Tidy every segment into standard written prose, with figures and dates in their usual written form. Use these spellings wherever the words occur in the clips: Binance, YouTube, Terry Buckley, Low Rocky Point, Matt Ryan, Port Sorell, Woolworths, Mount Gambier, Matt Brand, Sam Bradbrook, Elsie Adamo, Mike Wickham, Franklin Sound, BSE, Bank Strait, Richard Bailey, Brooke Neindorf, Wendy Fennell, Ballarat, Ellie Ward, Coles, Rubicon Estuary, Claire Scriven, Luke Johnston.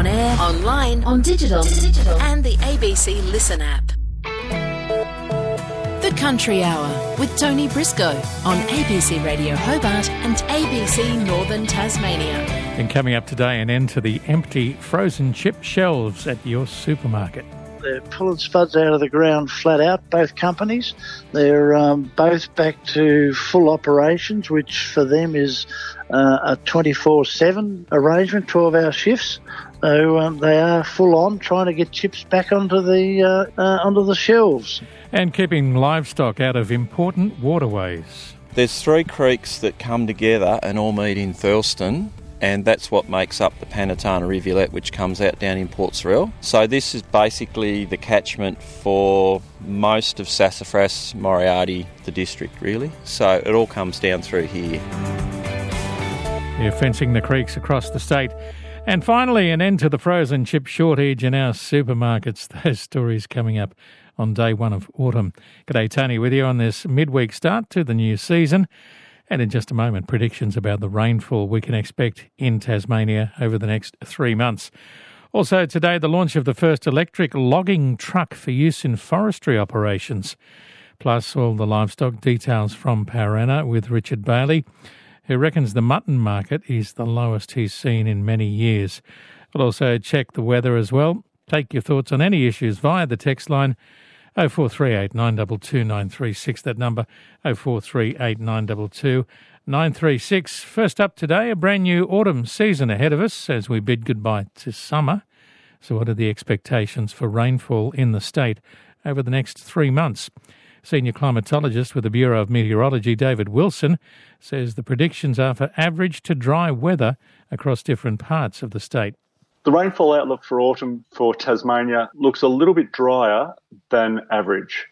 On air, online, on digital, and the ABC Listen app. The Country Hour with Tony Briscoe on ABC Radio Hobart and ABC Northern Tasmania. And coming up today, an end to the empty frozen chip shelves at your supermarket. They're pulling spuds out of the ground flat out, both companies. They're both back to full operations, which for them is a 24/7 arrangement, 12-hour shifts. So they are full on trying to get chips back onto the shelves. And keeping livestock out of important waterways. There's three creeks that come together and all meet in Thurston. And that's what makes up the Panatana Rivulet, which comes out down in Port Sorell. So this is basically the catchment for most of Sassafras, Moriarty, the district really. So it all comes down through here. They're fencing the creeks across the state. And finally, an end to the frozen chip shortage in our supermarkets. Those stories coming up on day one of autumn. G'day, Tony, with you on this midweek start to the new season. And in just a moment, predictions about the rainfall we can expect in Tasmania over the next 3 months. Also today, the launch of the first electric logging truck for use in forestry operations. Plus, all the livestock details from Parana with Richard Bailey, who reckons the mutton market is the lowest he's seen in many years. We'll also check the weather as well. Take your thoughts on any issues via the text line 0438 922 936, that number, 0438 922 936. First up today, a brand new autumn season ahead of us as we bid goodbye to summer. So what are the expectations for rainfall in the state over the next 3 months? Senior climatologist with the Bureau of Meteorology, David Wilson, says the predictions are for average to dry weather across different parts of the state. The rainfall outlook for autumn for Tasmania looks a little bit drier than average.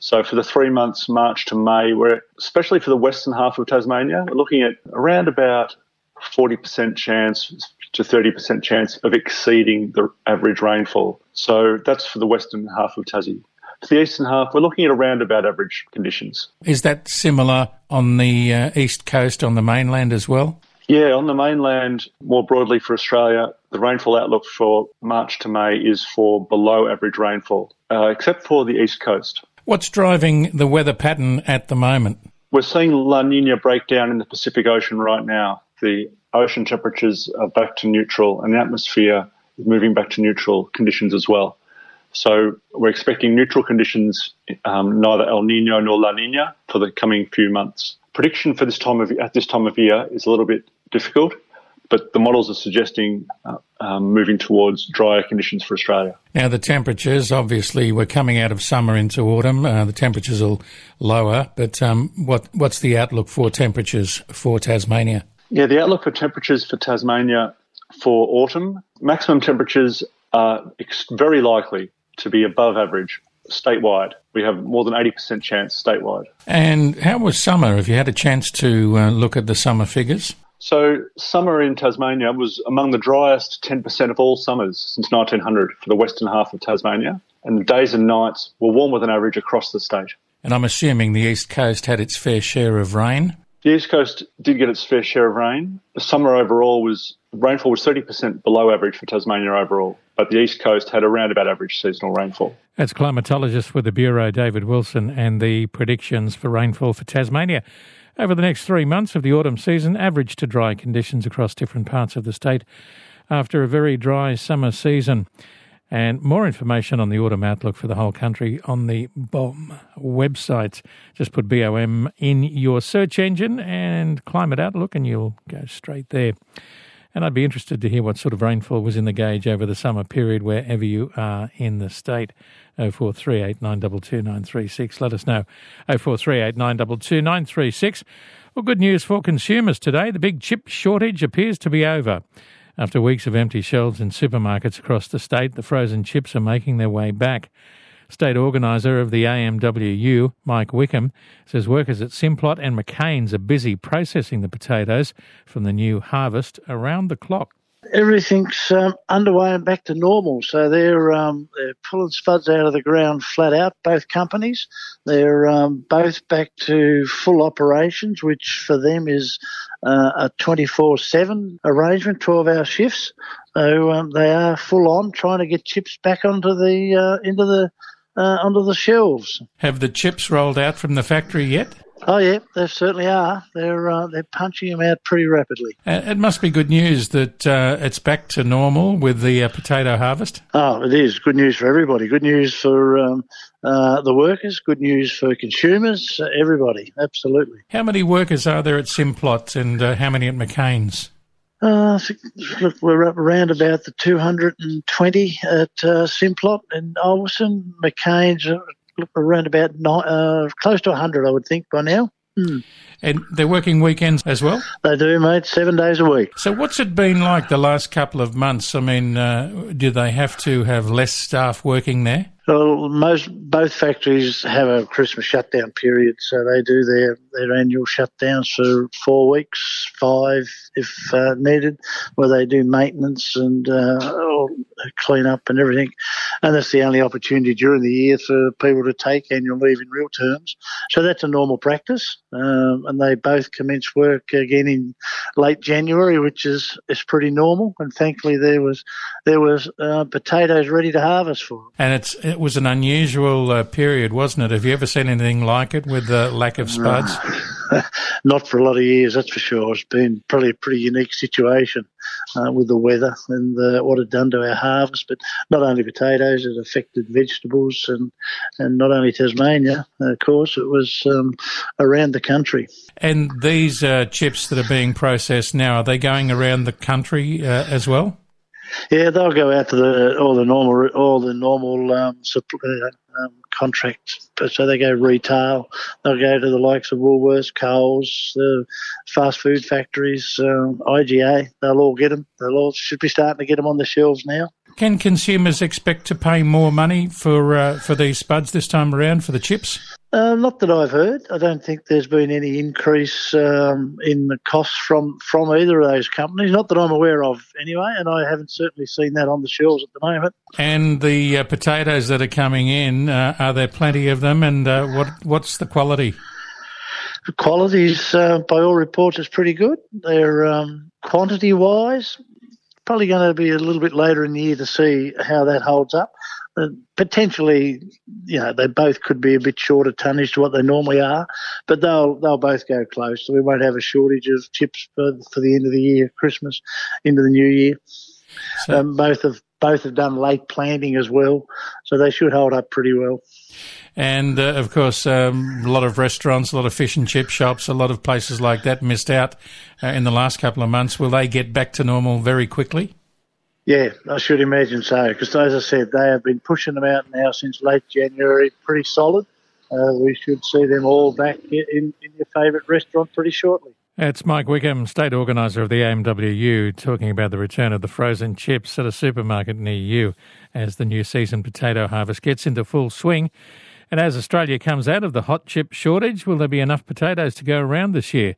So for the 3 months, March to May, we're, especially for the western half of Tasmania, we're looking at around about 40% chance to 30% chance of exceeding the average rainfall. So that's for the western half of Tassie. For the eastern half, we're looking at around about average conditions. Is that similar on the east coast, on the mainland as well? Yeah, on the mainland, more broadly for Australia, the rainfall outlook for March to May is for below average rainfall, except for the east coast. What's driving the weather pattern at the moment? We're seeing La Nina breakdown in the Pacific Ocean right now. The ocean temperatures are back to neutral and the atmosphere is moving back to neutral conditions as well. So we're expecting neutral conditions, neither El Nino nor La Nina, for the coming few months. Prediction for this time of year is a little bit difficult, but the models are suggesting moving towards drier conditions for Australia. Now the temperatures, obviously, we're coming out of summer into autumn. The temperatures are lower, but what's the outlook for temperatures for Tasmania? Yeah, the outlook for temperatures for Tasmania for autumn, maximum temperatures are very likely to be above average. Statewide, we have more than 80% chance statewide. And how was summer? Have you had a chance to look at the summer figures? So summer in Tasmania was among the driest 10% of all summers since 1900 for the western half of Tasmania, and the days and nights were warmer than average across the state. And I'm assuming the east coast had its fair share of rain? The east coast did get its fair share of rain. The summer overall rainfall was 30% below average for Tasmania overall, but the east coast had around about average seasonal rainfall. That's climatologist with the Bureau, David Wilson, and the predictions for rainfall for Tasmania. Over the next 3 months of the autumn season, average to dry conditions across different parts of the state after a very dry summer season. And more information on the autumn outlook for the whole country on the BOM website. Just put BOM in your search engine and climate outlook and you'll go straight there. And I'd be interested to hear what sort of rainfall was in the gauge over the summer period wherever you are in the state. 0438 922 936. Let us know. 0438 922 936. Well, good news for consumers today. The big chip shortage appears to be over. After weeks of empty shelves in supermarkets across the state, the frozen chips are making their way back. State organiser of the AMWU, Mike Wickham, says workers at Simplot and McCain's are busy processing the potatoes from the new harvest around the clock. Everything's underway and back to normal. So they're pulling spuds out of the ground flat out, both companies. They're both back to full operations, which for them is a 24/7 arrangement, 12-hour shifts. So they are full on trying to get chips back onto the onto the shelves. Have the chips rolled out from the factory yet? Oh yeah, they certainly are. They're punching them out pretty rapidly. It must be good news that it's back to normal with the potato harvest. Oh, it is good news for everybody. Good news for the workers. Good news for consumers. Everybody, absolutely. How many workers are there at Simplot, and how many at McCain's? Look, we're up around about the 220 at Simplot and Olsen. McCain's around about close to 100, I would think, by now. Mm. And they're working weekends as well? They do, mate, 7 days a week. So what's it been like the last couple of months? I mean, do they have to have less staff working there? Well, both factories have a Christmas shutdown period, so they do their annual shutdowns for 4 weeks, five if needed, where they do maintenance and clean up and everything. And that's the only opportunity during the year for people to take annual leave in real terms. So that's a normal practice, and they both commence work again in late January, which is pretty normal. And thankfully, there was potatoes ready to harvest for them. And It was an unusual period, wasn't it? Have you ever seen anything like it with the lack of spuds? Not for a lot of years, that's for sure. It's been probably a pretty unique situation with the weather and what it done to our harvest. But not only potatoes, it affected vegetables and not only Tasmania, of course. It was around the country. And these chips that are being processed now, are they going around the country as well? Yeah, they'll go out to all the normal contracts. So they go retail. They'll go to the likes of Woolworths, Coles, fast food factories, IGA. They'll all get them. They'll all should be starting to get them on the shelves now. Can consumers expect to pay more money for these spuds this time around for the chips? Not that I've heard. I don't think there's been any increase in the costs from either of those companies. Not that I'm aware of anyway, and I haven't certainly seen that on the shelves at the moment. And the potatoes that are coming in, are there plenty of them, and what's the quality? The quality is, by all reports, is pretty good. They're quantity-wise, probably going to be a little bit later in the year to see how that holds up. Potentially, you know, they both could be a bit shorter tonnage to what they normally are, but they'll both go close. So we won't have a shortage of chips for the end of the year, Christmas, into the new year. So both have done late planting as well, so they should hold up pretty well. And of course, a lot of restaurants, a lot of fish and chip shops, a lot of places like that missed out in the last couple of months. Will they get back to normal very quickly? Yeah, I should imagine so, because as I said, they have been pushing them out now since late January, pretty solid. We should see them all back in your favourite restaurant pretty shortly. It's Mike Wickham, State Organiser of the AMWU, talking about the return of the frozen chips at a supermarket near you as the new season potato harvest gets into full swing. And as Australia comes out of the hot chip shortage, will there be enough potatoes to go around this year?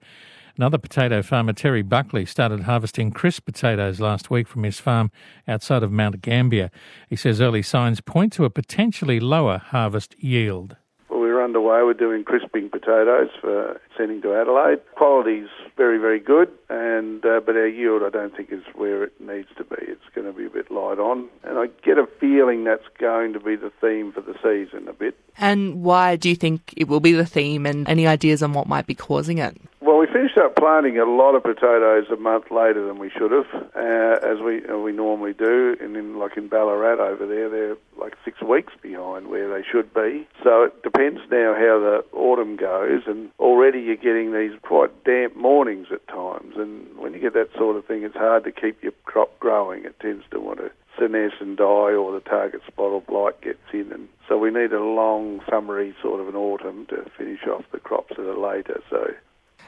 Another potato farmer, Terry Buckley, started harvesting crisp potatoes last week from his farm outside of Mount Gambier. He says early signs point to a potentially lower harvest yield. Well, we're underway. We're doing crisping potatoes for sending to Adelaide. Quality's very, very good, and but our yield I don't think is where it needs to be. It's going to be a bit light on, and I get a feeling that's going to be the theme for the season a bit. And why do you think it will be the theme, and any ideas on what might be causing it? Well, we finished up planting a lot of potatoes a month later than we should have, as we normally do. And in Ballarat over there, they're like 6 weeks behind where they should be. So it depends now how the autumn goes, and already you're getting these quite damp mornings at times. And when you get that sort of thing, it's hard to keep your crop growing. It tends to want to senesce and die, or the target spotted blight gets in, and so we need a long, summery sort of an autumn to finish off the crops that are later. So.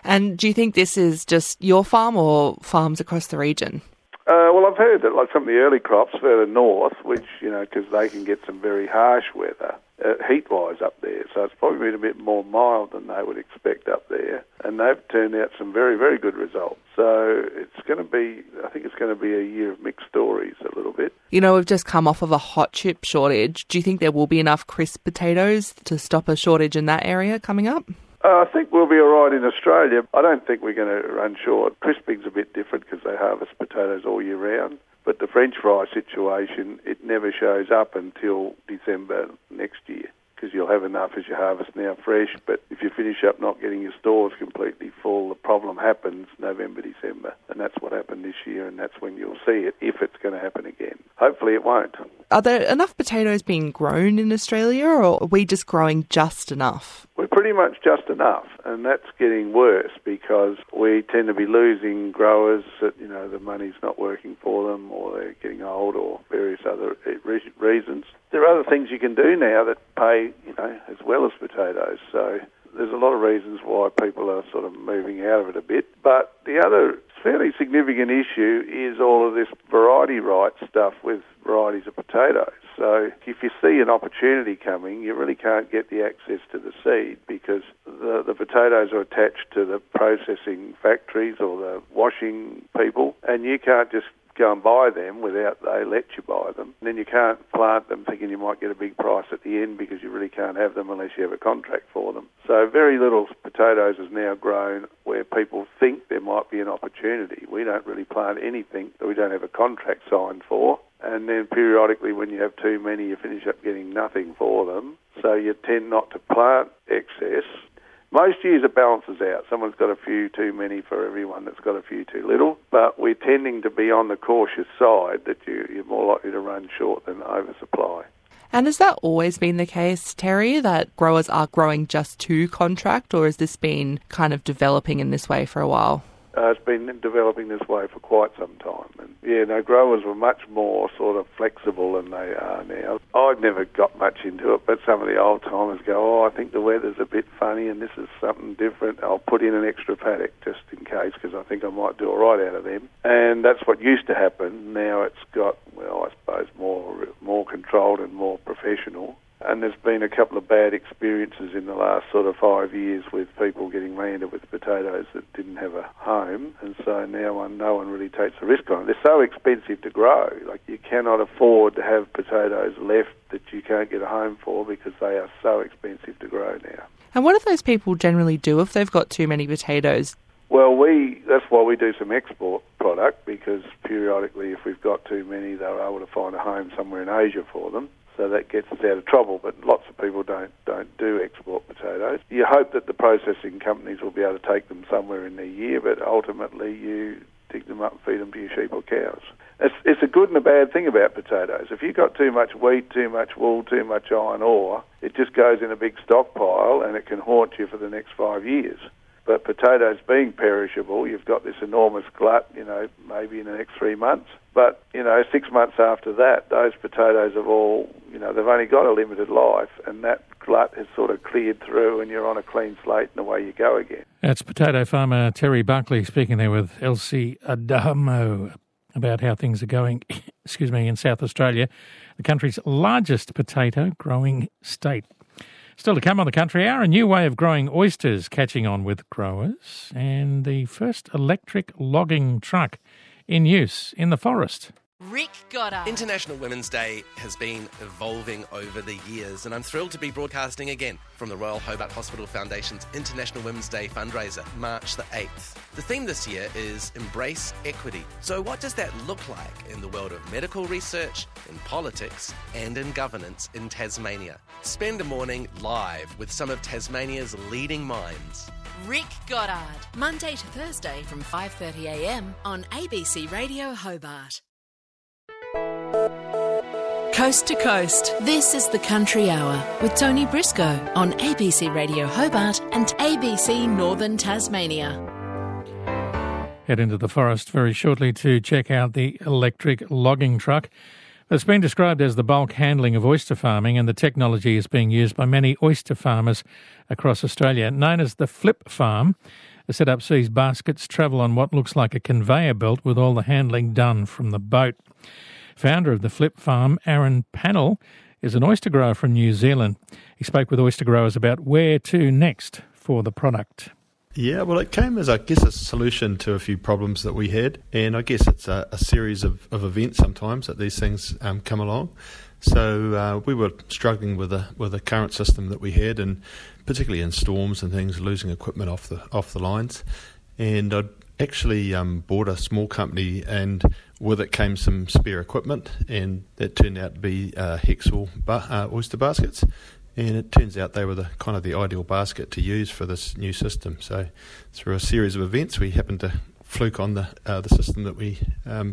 And do you think this is just your farm or farms across the region? Well, I've heard that like some of the early crops further north, which, you know, because they can get some very harsh weather heat-wise up there. So it's probably been a bit more mild than they would expect up there. And they've turned out some very, very good results. So it's going to be, I think it's going to be a year of mixed stories a little bit. You know, we've just come off of a hot chip shortage. Do you think there will be enough crisp potatoes to stop a shortage in that area coming up? I think we'll be all right in Australia. I don't think we're going to run short. Crisping's a bit different because they harvest potatoes all year round. But the French fry situation, it never shows up until December next year, because you'll have enough as you harvest now fresh. But if you finish up not getting your stores completely full, the problem happens November, December. And that's what happened this year, and that's when you'll see it, if it's going to happen again. Hopefully it won't. Are there enough potatoes being grown in Australia, or are we just growing just enough? We're pretty much just enough, and that's getting worse because we tend to be losing growers that, you know, the money's not working for them, or they're getting old, or various other reasons. There are other things you can do now that pay, you know, as well as potatoes. So there's a lot of reasons why people are sort of moving out of it a bit. But the other fairly significant issue is all of this variety right stuff with varieties of potatoes. So if you see an opportunity coming, you really can't get the access to the seed because the potatoes are attached to the processing factories or the washing people, and you can't just go and buy them without they let you buy them. And then you can't plant them thinking you might get a big price at the end because you really can't have them unless you have a contract for them. So very little potatoes is now grown where people think there might be an opportunity. We don't really plant anything that we don't have a contract signed for. And then periodically when you have too many, you finish up getting nothing for them. So you tend not to plant excess. Most years it balances out. Someone's got a few too many for everyone that's got a few too little. But we're tending to be on the cautious side that you're more likely to run short than oversupply. And has that always been the case, Terry, that growers are growing just to contract, or has this been kind of developing in this way for a while? It's been developing this way for quite some time. And growers were much more sort of flexible than they are now. I've never got much into it, but some of the old timers go, I think the weather's a bit funny and this is something different. I'll put in an extra paddock just in case because I think I might do all right out of them. And that's what used to happen. Now it's got, well, I suppose more controlled and more professional. And there's been a couple of bad experiences in the last sort of 5 years with people getting landed with potatoes that didn't have a home. And so now no one really takes a risk on it. They're so expensive to grow. Like, you cannot afford to have potatoes left that you can't get a home for because they are so expensive to grow now. And what do those people generally do if they've got too many potatoes? Well, that's why we do some export product, because periodically if we've got too many, they're able to find a home somewhere in Asia for them. So that gets us out of trouble, but lots of people don't do export potatoes. You hope that the processing companies will be able to take them somewhere in the year, but ultimately you dig them up and feed them to your sheep or cows. It's a good and a bad thing about potatoes. If you've got too much wheat, too much wool, too much iron ore, it just goes in a big stockpile and it can haunt you for the next 5 years. But potatoes being perishable, you've got this enormous glut, maybe in the next 3 months. But, 6 months after that, those potatoes have all, they've only got a limited life, and that glut has sort of cleared through and you're on a clean slate and away you go again. That's potato farmer Terry Buckley speaking there with Elsie Adamo about how things are going, in South Australia, the country's largest potato growing state. Still to come on the Country Hour, a new way of growing oysters catching on with growers, and the first electric logging truck in use in the forest. Rick Goddard. International Women's Day has been evolving over the years, and I'm thrilled to be broadcasting again from the Royal Hobart Hospital Foundation's International Women's Day fundraiser, March the 8th. The theme this year is Embrace Equity. So what does that look like in the world of medical research, in politics, and in governance in Tasmania? Spend a morning live with some of Tasmania's leading minds. Rick Goddard, Monday to Thursday from 5:30am on ABC Radio Hobart. Coast to coast, this is the Country Hour with Tony Briscoe on ABC Radio Hobart and ABC Northern Tasmania. Head into the forest very shortly to check out the electric logging truck. It's been described as the bulk handling of oyster farming, and the technology is being used by many oyster farmers across Australia. Known as the Flip Farm, the setup sees baskets travel on what looks like a conveyor belt with all the handling done from the boat. Founder of the Flip Farm, Aaron Pannell, is an oyster grower from New Zealand. He spoke with oyster growers about where to next for the product. Yeah, well, it came as, a solution to a few problems that we had. And I guess it's a series of events sometimes that these things come along. So we were struggling with the current system that we had, and particularly in storms and things, losing equipment off the lines. And I'd actually bought a small company, and with it came some spare equipment, and that turned out to be Hexel oyster baskets. And it turns out they were the kind of the ideal basket to use for this new system. So through a series of events, we happened to fluke on the system that we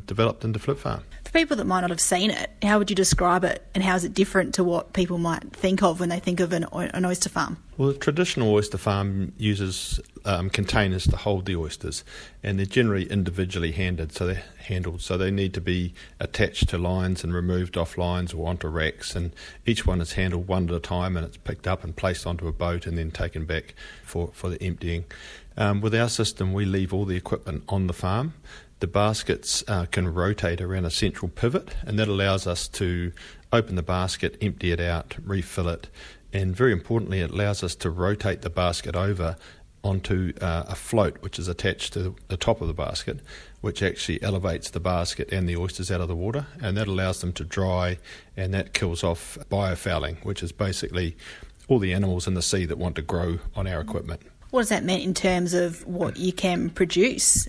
developed into Flip Farm. For people that might not have seen it, how would you describe it, and how is it different to what people might think of when they think of an oyster farm? Well, the traditional oyster farm uses containers to hold the oysters, and they're generally individually handled, so they need to be attached to lines and removed off lines or onto racks, and each one is handled one at a time, and it's picked up and placed onto a boat and then taken back for the emptying. With our system, we leave all the equipment on the farm. The baskets can rotate around a central pivot, and that allows us to open the basket, empty it out, refill it, and very importantly, it allows us to rotate the basket over onto a float which is attached to the top of the basket, which actually elevates the basket and the oysters out of the water, and that allows them to dry, and that kills off biofouling, which is basically all the animals in the sea that want to grow on our equipment. What does that mean in terms of what you can produce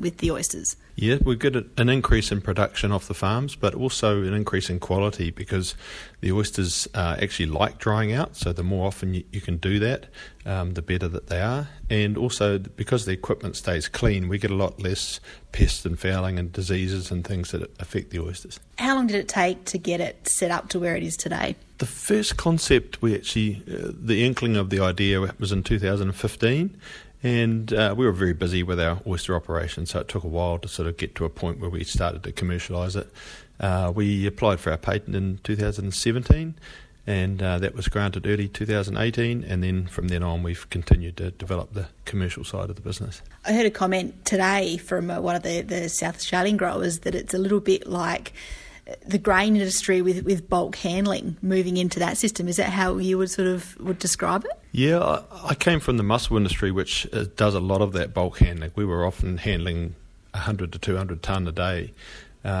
with the oysters? Yeah, we get an increase in production off the farms, but also an increase in quality, because the oysters actually like drying out, so the more often you can do that, the better that they are. And also, because the equipment stays clean, we get a lot less pests and fouling and diseases and things that affect the oysters. How long did it take to get it set up to where it is today? The first concept, the inkling of the idea was in 2015, and we were very busy with our oyster operation, so it took a while to sort of get to a point where we started to commercialise it. We applied for our patent in 2017, and that was granted early 2018, and then from then on we've continued to develop the commercial side of the business. I heard a comment today from one of the South Australian growers that it's a little bit like the grain industry with bulk handling moving into that system. Is that how you would describe it? Yeah, I came from the mussel industry, which does a lot of that bulk handling. We were often handling 100 to 200 tonne a day,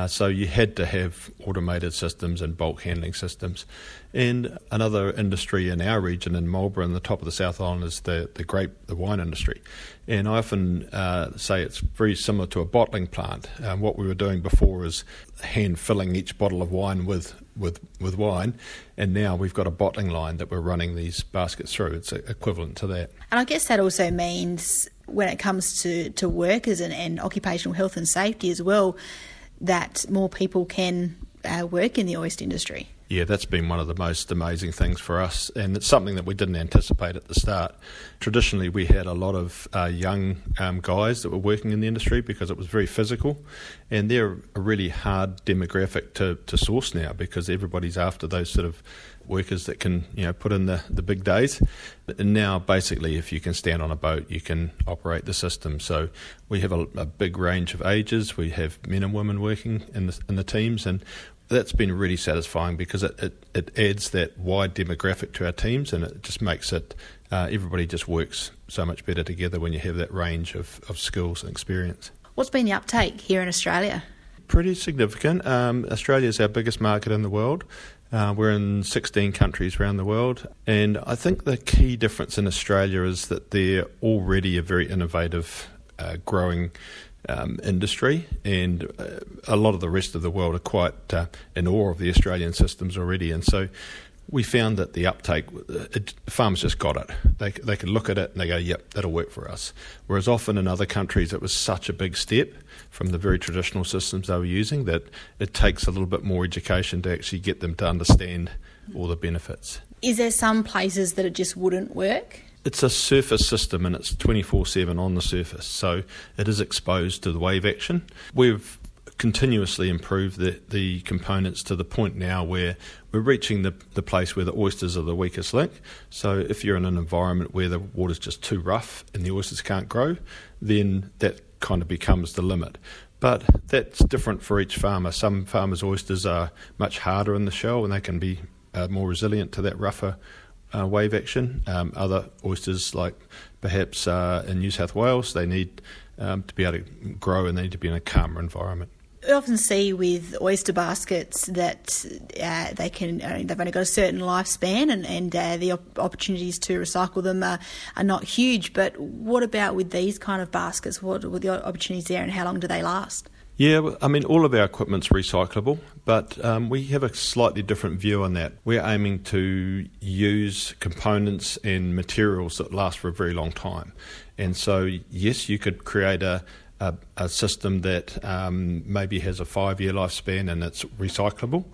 so you had to have automated systems and bulk handling systems. And another industry in our region, in Marlborough, in the top of the South Island, is the wine industry. And I often say it's very similar to a bottling plant. What we were doing before is hand-filling each bottle of wine with wine, and now we've got a bottling line that we're running these baskets through. It's equivalent to that. And I guess that also means when it comes to workers and occupational health and safety as well, that more people can work in the oyster industry. Yeah, that's been one of the most amazing things for us, and it's something that we didn't anticipate at the start. Traditionally, we had a lot of young guys that were working in the industry because it was very physical, and they're a really hard demographic to source now, because everybody's after those sort of workers that can, put in the big days. And now, basically, if you can stand on a boat, you can operate the system. So we have a big range of ages. We have men and women working in the teams, and that's been really satisfying, because it adds that wide demographic to our teams, and it just makes it everybody just works so much better together when you have that range of skills and experience. What's been the uptake here in Australia? Pretty significant. Australia is our biggest market in the world. We're in 16 countries around the world, and I think the key difference in Australia is that they're already a very innovative, growing industry, and a lot of the rest of the world are quite in awe of the Australian systems already. And so we found that the uptake, farmers just got it. They could look at it and they go, yep, that'll work for us. Whereas often in other countries it was such a big step from the very traditional systems they were using that it takes a little bit more education to actually get them to understand all the benefits. Is there some places that it just wouldn't work? It's a surface system, and it's 24/7 on the surface, so it is exposed to the wave action. We've continuously improved the components to the point now where we're reaching the place where the oysters are the weakest link. So if you're in an environment where the water's just too rough and the oysters can't grow, then that kind of becomes the limit. But that's different for each farmer. Some farmers' oysters are much harder in the shell, and they can be more resilient to that rougher wave action. Other oysters, like perhaps in New South Wales, they need to be able to grow, and they need to be in a calmer environment. I often see with oyster baskets that they've only got a certain lifespan, and the opportunities to recycle them are not huge. But what about with these kind of baskets? What were the opportunities there, and how long do they last? Yeah, I mean, all of our equipment's recyclable, but we have a slightly different view on that. We're aiming to use components and materials that last for a very long time. And so, yes, you could create a system that maybe has a 5-year lifespan and it's recyclable,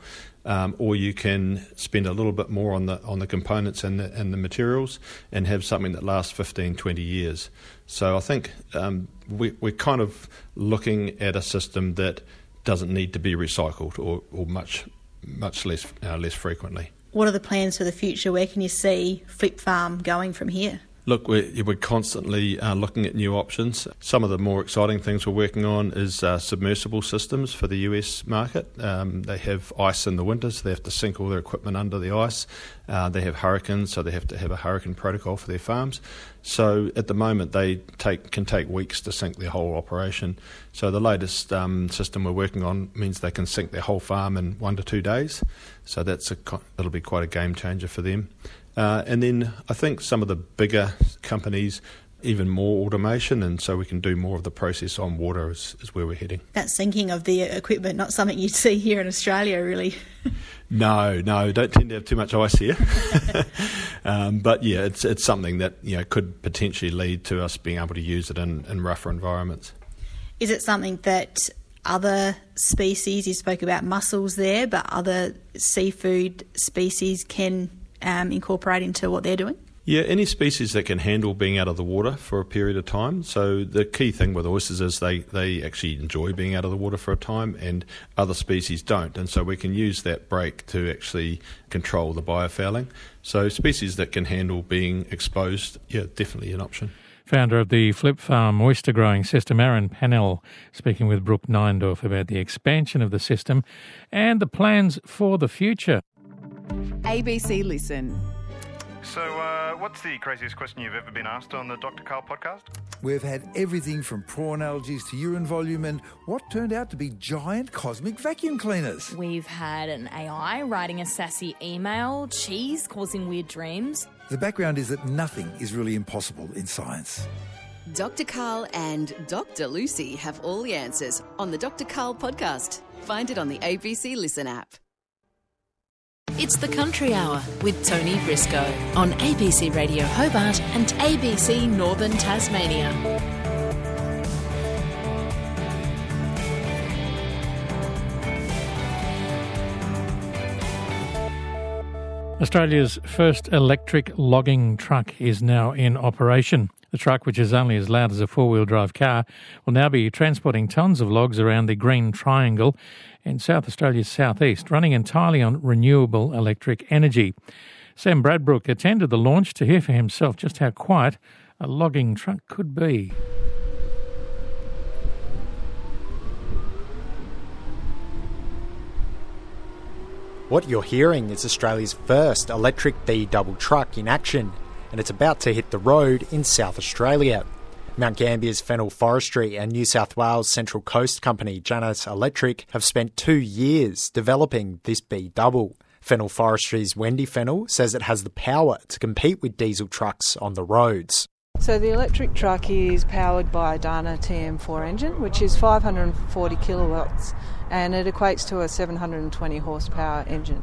or you can spend a little bit more on the components and the materials and have something that lasts 15, 20 years. So I think we're kind of looking at a system that doesn't need to be recycled or much less frequently. What are the plans for the future? Where can you see Flip Farm going from here? Look, we're constantly looking at new options. Some of the more exciting things we're working on is submersible systems for the US market. They have ice in the winter, so they have to sink all their equipment under the ice. They have hurricanes, so they have to have a hurricane protocol for their farms. So at the moment, they can take weeks to sink their whole operation. So the latest system we're working on means they can sink their whole farm in 1 to 2 days. So that'll be quite a game changer for them. And then I think some of the bigger companies, even more automation, and so we can do more of the process on water is where we're heading. That sinking of the equipment, not something you'd see here in Australia, really. No, don't tend to have too much ice here. But yeah, it's something that, you know, could potentially lead to us being able to use it in rougher environments. Is it something that other species, you spoke about mussels there, but other seafood species can incorporate into what they're doing? Yeah, any species that can handle being out of the water for a period of time. So the key thing with oysters is they actually enjoy being out of the water for a time, and other species don't. And so we can use that break to actually control the biofouling. So species that can handle being exposed, yeah, definitely an option. Founder of the Flip Farm oyster growing system, Aaron Pannell, speaking with Brooke Neindorf about the expansion of the system and the plans for the future. ABC Listen. So, what's the craziest question you've ever been asked on the Dr. Carl podcast? We've had everything from prawn algae to urine volume and what turned out to be giant cosmic vacuum cleaners. We've had an AI writing a sassy email, cheese causing weird dreams. The background is that nothing is really impossible in science. Dr. Carl and Dr. Lucy have all the answers on the Dr. Carl podcast. Find it on the ABC Listen app. It's the Country Hour with Tony Briscoe on ABC Radio Hobart and ABC Northern Tasmania. Australia's first electric logging truck is now in operation. The truck, which is only as loud as a four-wheel drive car, will now be transporting tonnes of logs around the Green Triangle in South Australia's southeast, running entirely on renewable electric energy. Sam Bradbrook attended the launch to hear for himself just how quiet a logging truck could be. What you're hearing is Australia's first electric D-double truck in action, and it's about to hit the road in South Australia. Mount Gambier's Fennell Forestry and New South Wales Central Coast company Janus Electric have spent 2 years developing this B-double. Fennell Forestry's Wendy Fennell says it has the power to compete with diesel trucks on the roads. So the electric truck is powered by a Dana TM4 engine, which is 540 kilowatts, and it equates to a 720 horsepower engine.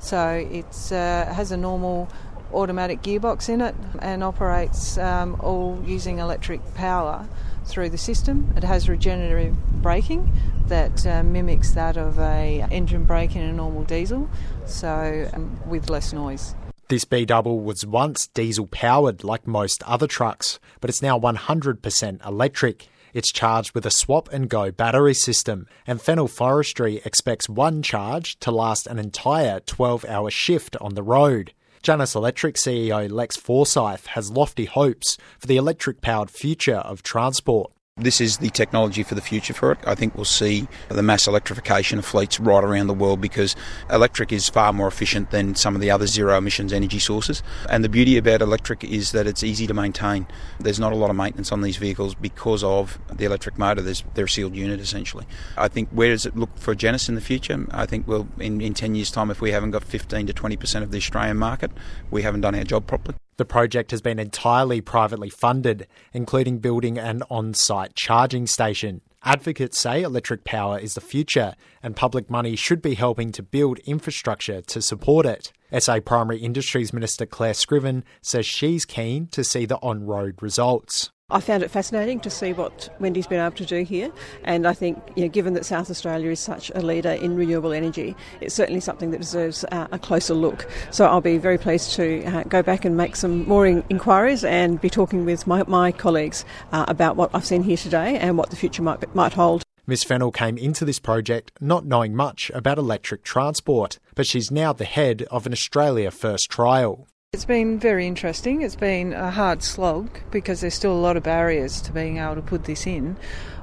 So it has a normal automatic gearbox in it and operates all using electric power through the system. It has regenerative braking that mimics that of a engine brake in a normal diesel, so with less noise. This B-double was once diesel-powered like most other trucks, but it's now 100% electric. It's charged with a swap-and-go battery system, and Fennell Forestry expects one charge to last an entire 12-hour shift on the road. Janus Electric CEO Lex Forsyth has lofty hopes for the electric-powered future of transport. This is the technology for the future for it. I think we'll see the mass electrification of fleets right around the world because electric is far more efficient than some of the other zero emissions energy sources. And the beauty about electric is that it's easy to maintain. There's not a lot of maintenance on these vehicles because of the electric motor. They're a sealed unit essentially. I think where does it look for Janus in the future? I think we'll, in 10 years' time, if we haven't got 15 to 20% of the Australian market, we haven't done our job properly. The project has been entirely privately funded, including building an on-site charging station. Advocates say electric power is the future and public money should be helping to build infrastructure to support it. SA Primary Industries Minister Claire Scriven says she's keen to see the on-road results. I found it fascinating to see what Wendy's been able to do here, and I think, you know, given that South Australia is such a leader in renewable energy, it's certainly something that deserves a closer look. So I'll be very pleased to go back and make some more inquiries and be talking with my colleagues about what I've seen here today and what the future might hold. Ms Fennell came into this project not knowing much about electric transport, but she's now the head of an Australia First trial. It's been very interesting. It's been a hard slog because there's still a lot of barriers to being able to put this in.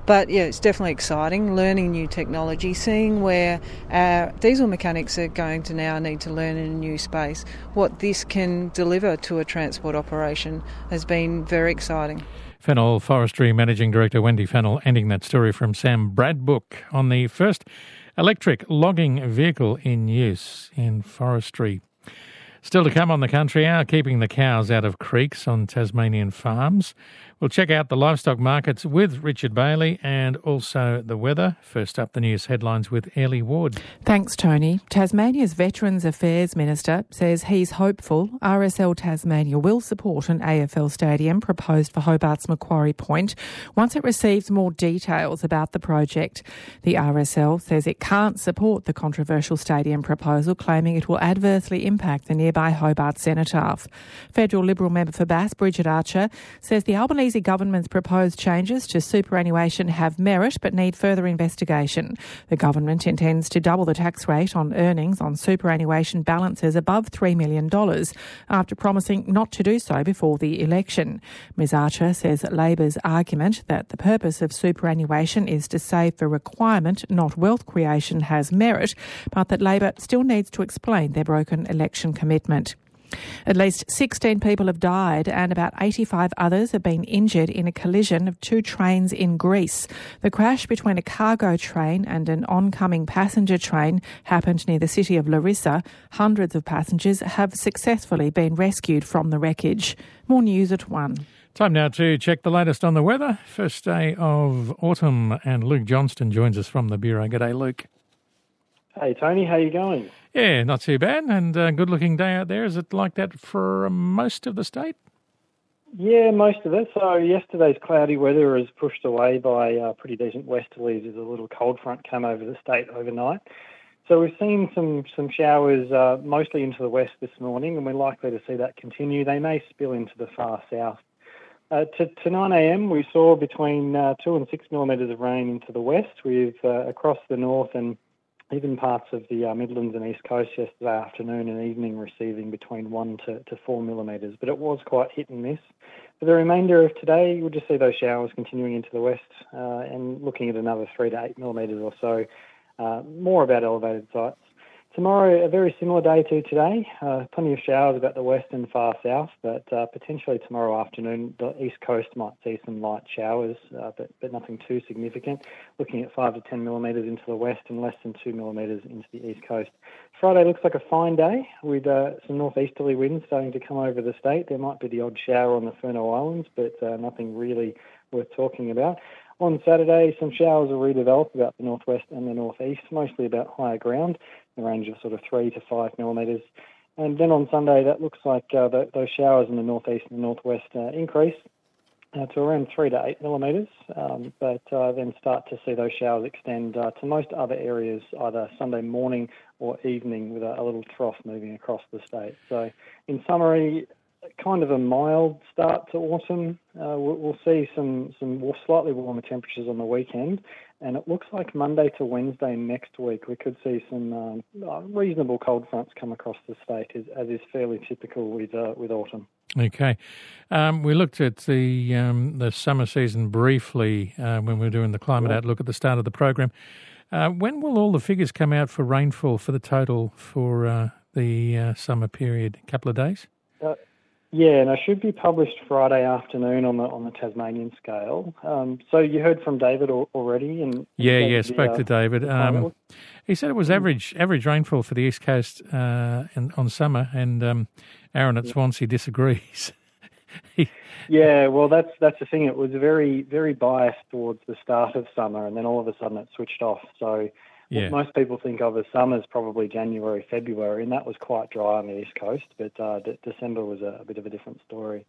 But yeah, it's definitely exciting, learning new technology, seeing where our diesel mechanics are going to now need to learn in a new space. What this can deliver to a transport operation has been very exciting. Fennell Forestry Managing Director Wendy Fennell ending that story from Sam Bradbrook on the first electric logging vehicle in use in forestry. Still to come on the Country Hour, keeping the cows out of creeks on Tasmanian farms. We'll check out the livestock markets with Richard Bailey and also the weather. First up, the news headlines with Ellie Ward. Thanks, Tony. Tasmania's Veterans Affairs Minister says he's hopeful RSL Tasmania will support an AFL stadium proposed for Hobart's Macquarie Point once it receives more details about the project. The RSL says it can't support the controversial stadium proposal, claiming it will adversely impact the nearby Hobart Cenotaph. Federal Liberal member for Bass, Bridget Archer, says the Albanese government's proposed changes to superannuation have merit but need further investigation. The government intends to double the tax rate on earnings on superannuation balances above $3 million after promising not to do so before the election. Ms Archer says Labor's argument that the purpose of superannuation is to save for retirement, not wealth creation, has merit, but that Labor still needs to explain their broken election commitment. At least 16 people have died and about 85 others have been injured in a collision of two trains in Greece. The crash between a cargo train and an oncoming passenger train happened near the city of Larissa. Hundreds of passengers have successfully been rescued from the wreckage. More news at 1. Time now to check the latest on the weather. First day of autumn, and Luke Johnston joins us from the Bureau. G'day, Luke. Hey, Tony. How you going? Yeah, not too bad, and a good-looking day out there. Is it like that for most of the state? Yeah, most of it. So yesterday's cloudy weather is pushed away by pretty decent westerlies as a little cold front came over the state overnight. So we've seen some showers mostly into the west this morning, and we're likely to see that continue. They may spill into the far south. To 9am, we saw between 2 and 6 millimetres of rain into the west, with across the north and even parts of the Midlands and East Coast yesterday afternoon and evening receiving between 1 to 4 millimetres, but it was quite hit and miss. For the remainder of today, we'll just see those showers continuing into the west and looking at another 3 to 8 millimetres or so, more about elevated sites. Tomorrow, a very similar day to today, plenty of showers about the west and far south, but potentially tomorrow afternoon, the east coast might see some light showers, but nothing too significant, looking at 5 to 10 millimetres into the west and less than 2 millimetres into the east coast. Friday looks like a fine day with some northeasterly winds starting to come over the state. There might be the odd shower on the Fernal Islands, but nothing really worth talking about. On Saturday, some showers will redevelop about the northwest and the northeast, mostly about higher ground, in the range of sort of 3 to 5 millimetres. And then on Sunday, that looks like those showers in the northeast and the northwest increase to around 3 to 8 millimetres, but then start to see those showers extend to most other areas either Sunday morning or evening with a little trough moving across the state. So in summary, kind of a mild start to autumn. We'll see some slightly warmer temperatures on the weekend, And it looks like Monday to Wednesday next week, we could see some reasonable cold fronts come across the state, as is fairly typical with autumn. Okay. We looked at the summer season briefly when we were doing the climate outlook at the start of the program. When will all the figures come out for rainfall for the total for the summer period? A couple of days? Yeah, and it should be published Friday afternoon on the Tasmanian scale. So you heard from David already, and yeah, spoke to David. He said it was average rainfall for the East Coast and on summer. And Aaron at Swansea disagrees. Yeah, well, that's the thing. It was very very biased towards the start of summer, and then all of a sudden it switched off. So what most people think of as summer is probably January, February, and that was quite dry on the East Coast, but December was a bit of a different story.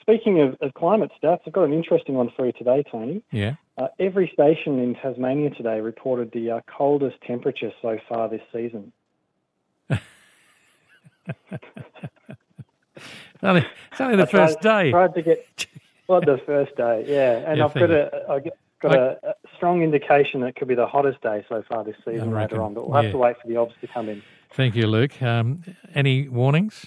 Speaking of climate stats, I've got an interesting one for you today, Tony. Yeah. Every station in Tasmania today reported the coldest temperature so far this season. It's only the first day. The first day, yeah. And I've got a strong indication that it could be the hottest day so far this season later on, but we'll have to wait for the obs to come in. Thank you, Luke. Any warnings?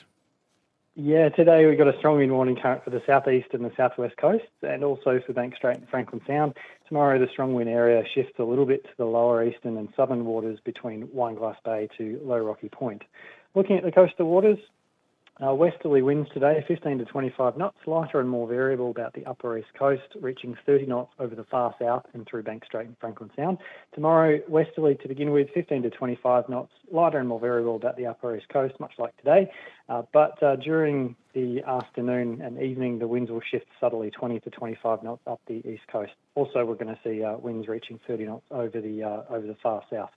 Yeah, today we've got a strong warning current for the southeast and the southwest coasts, and also for Bank Strait and Franklin Sound. Tomorrow, the strong wind area shifts a little bit to the lower eastern and southern waters between Wineglass Bay to Low Rocky Point. Looking at the coastal waters, westerly winds today, 15 to 25 knots, lighter and more variable about the upper east coast, reaching 30 knots over the far south and through Bank Strait and Franklin Sound. Tomorrow, westerly to begin with, 15 to 25 knots, lighter and more variable about the upper east coast, much like today. But during the afternoon and evening, the winds will shift subtly 20 to 25 knots up the east coast. Also, we're going to see winds reaching 30 knots over the far south.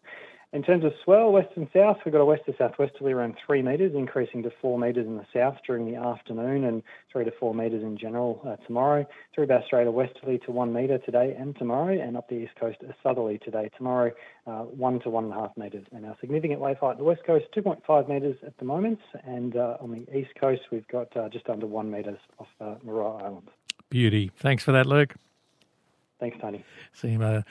In terms of swell, west and south, we've got a west to southwesterly around 3 metres, increasing to 4 metres in the south during the afternoon and 3 to 4 metres in general tomorrow. Through Bass Strait, a westerly to 1 metre today and tomorrow, and up the east coast, a southerly today, tomorrow, 1 to 1.5 metres. And our significant wave height at the west coast, 2.5 metres at the moment, and on the east coast, we've got just under 1 metres off Moriarty Island. Beauty. Thanks for that, Luke. Thanks, Tony. See you later.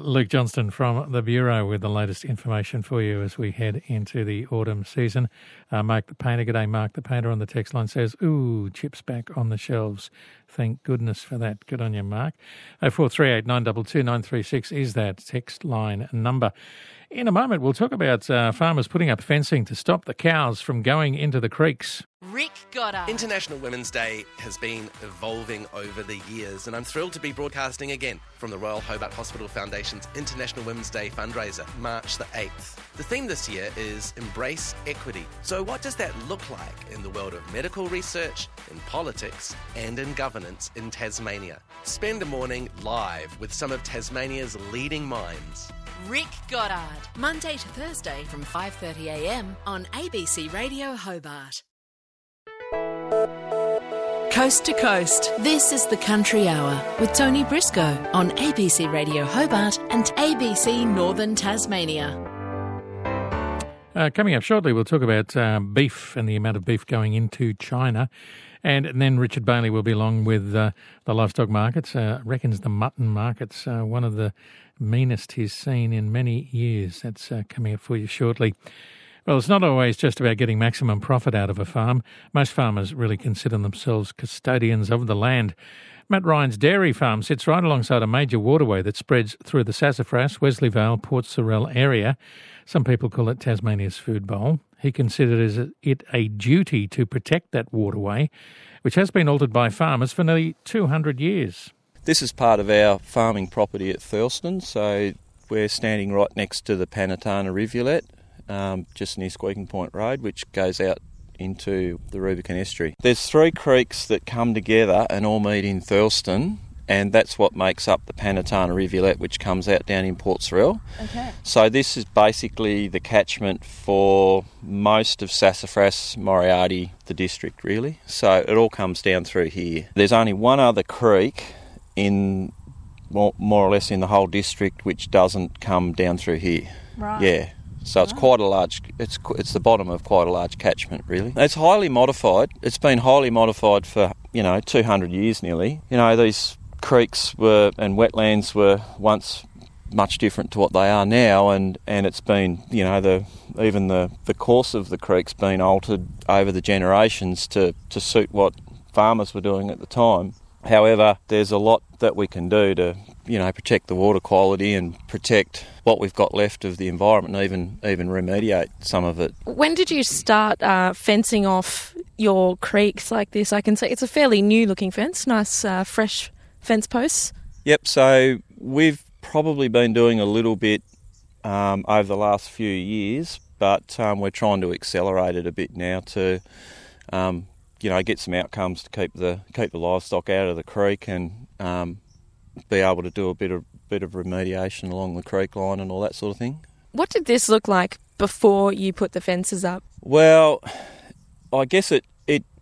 Luke Johnston from the Bureau with the latest information for you as we head into the autumn season. Mark the Painter. G'day, Mark the Painter on the text line says, ooh, chips back on the shelves. Thank goodness for that. Good on you, Mark. 0438 922 936 is that text line number. In a moment, we'll talk about farmers putting up fencing to stop the cows from going into the creeks. Rick Goddard. International Women's Day has been evolving over the years, and I'm thrilled to be broadcasting again from the Royal Hobart Hospital Foundation's International Women's Day fundraiser, March the 8th. The theme this year is Embrace Equity. So what does that look like in the world of medical research, in politics, and in governance in Tasmania? Spend a morning live with some of Tasmania's leading minds. Rick Goddard, Monday to Thursday from 5:30am on ABC Radio Hobart. Coast to coast, this is the Country Hour with Tony Briscoe on ABC Radio Hobart and ABC Northern Tasmania. Coming up shortly, we'll talk about beef and the amount of beef going into China. And then Richard Bailey will be along with the livestock markets. Reckons the mutton market's one of the meanest he's seen in many years. That's coming up for you shortly. Well, it's not always just about getting maximum profit out of a farm. Most farmers really consider themselves custodians of the land. Matt Ryan's dairy farm sits right alongside a major waterway that spreads through the Sassafras, Wesley Vale, Port Sorell area. Some people call it Tasmania's food bowl. He considers it a duty to protect that waterway, which has been altered by farmers for nearly 200 years. This is part of our farming property at Thurston, so we're standing right next to the Panatana Rivulet, just near Squeaking Point Road, which goes out into the Rubicon Estuary. There's 3 creeks that come together and all meet in Thurston, and that's what makes up the Panatana Rivulet, which comes out down in Port Sorell. Okay. So this is basically the catchment for most of Sassafras, Moriarty, the district really. So it all comes down through here. There's only one other creek in more or less in the whole district which doesn't come down through here. Right. Yeah. So it's quite a large, it's the bottom of quite a large catchment, really. It's highly modified. It's been highly modified for, 200 years nearly. These creeks were and wetlands were once much different to what they are now, and it's been, you know, the course of the creek's been altered over the generations to suit what farmers were doing at the time. However, there's a lot that we can do to, you know, protect the water quality and protect what we've got left of the environment, and even remediate some of it. When did you start fencing off your creeks like this? I can see it's a fairly new-looking fence, nice fresh fence posts. Yep, so we've probably been doing a little bit over the last few years, but we're trying to accelerate it a bit now to... get some outcomes to keep the livestock out of the creek and be able to do a bit of remediation along the creek line and all that sort of thing. What did this look like before you put the fences up? Well, I guess it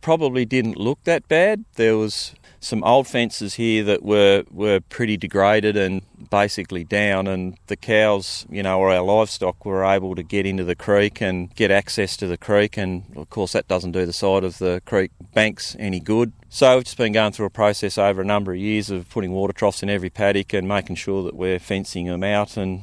probably didn't look that bad. There was some old fences here that were pretty degraded and basically down, and the cows, you know, or our livestock were able to get into the creek and get access to the creek, and of course that doesn't do the side of the creek banks any good. So we've just been going through a process over a number of years of putting water troughs in every paddock and making sure that we're fencing them out, and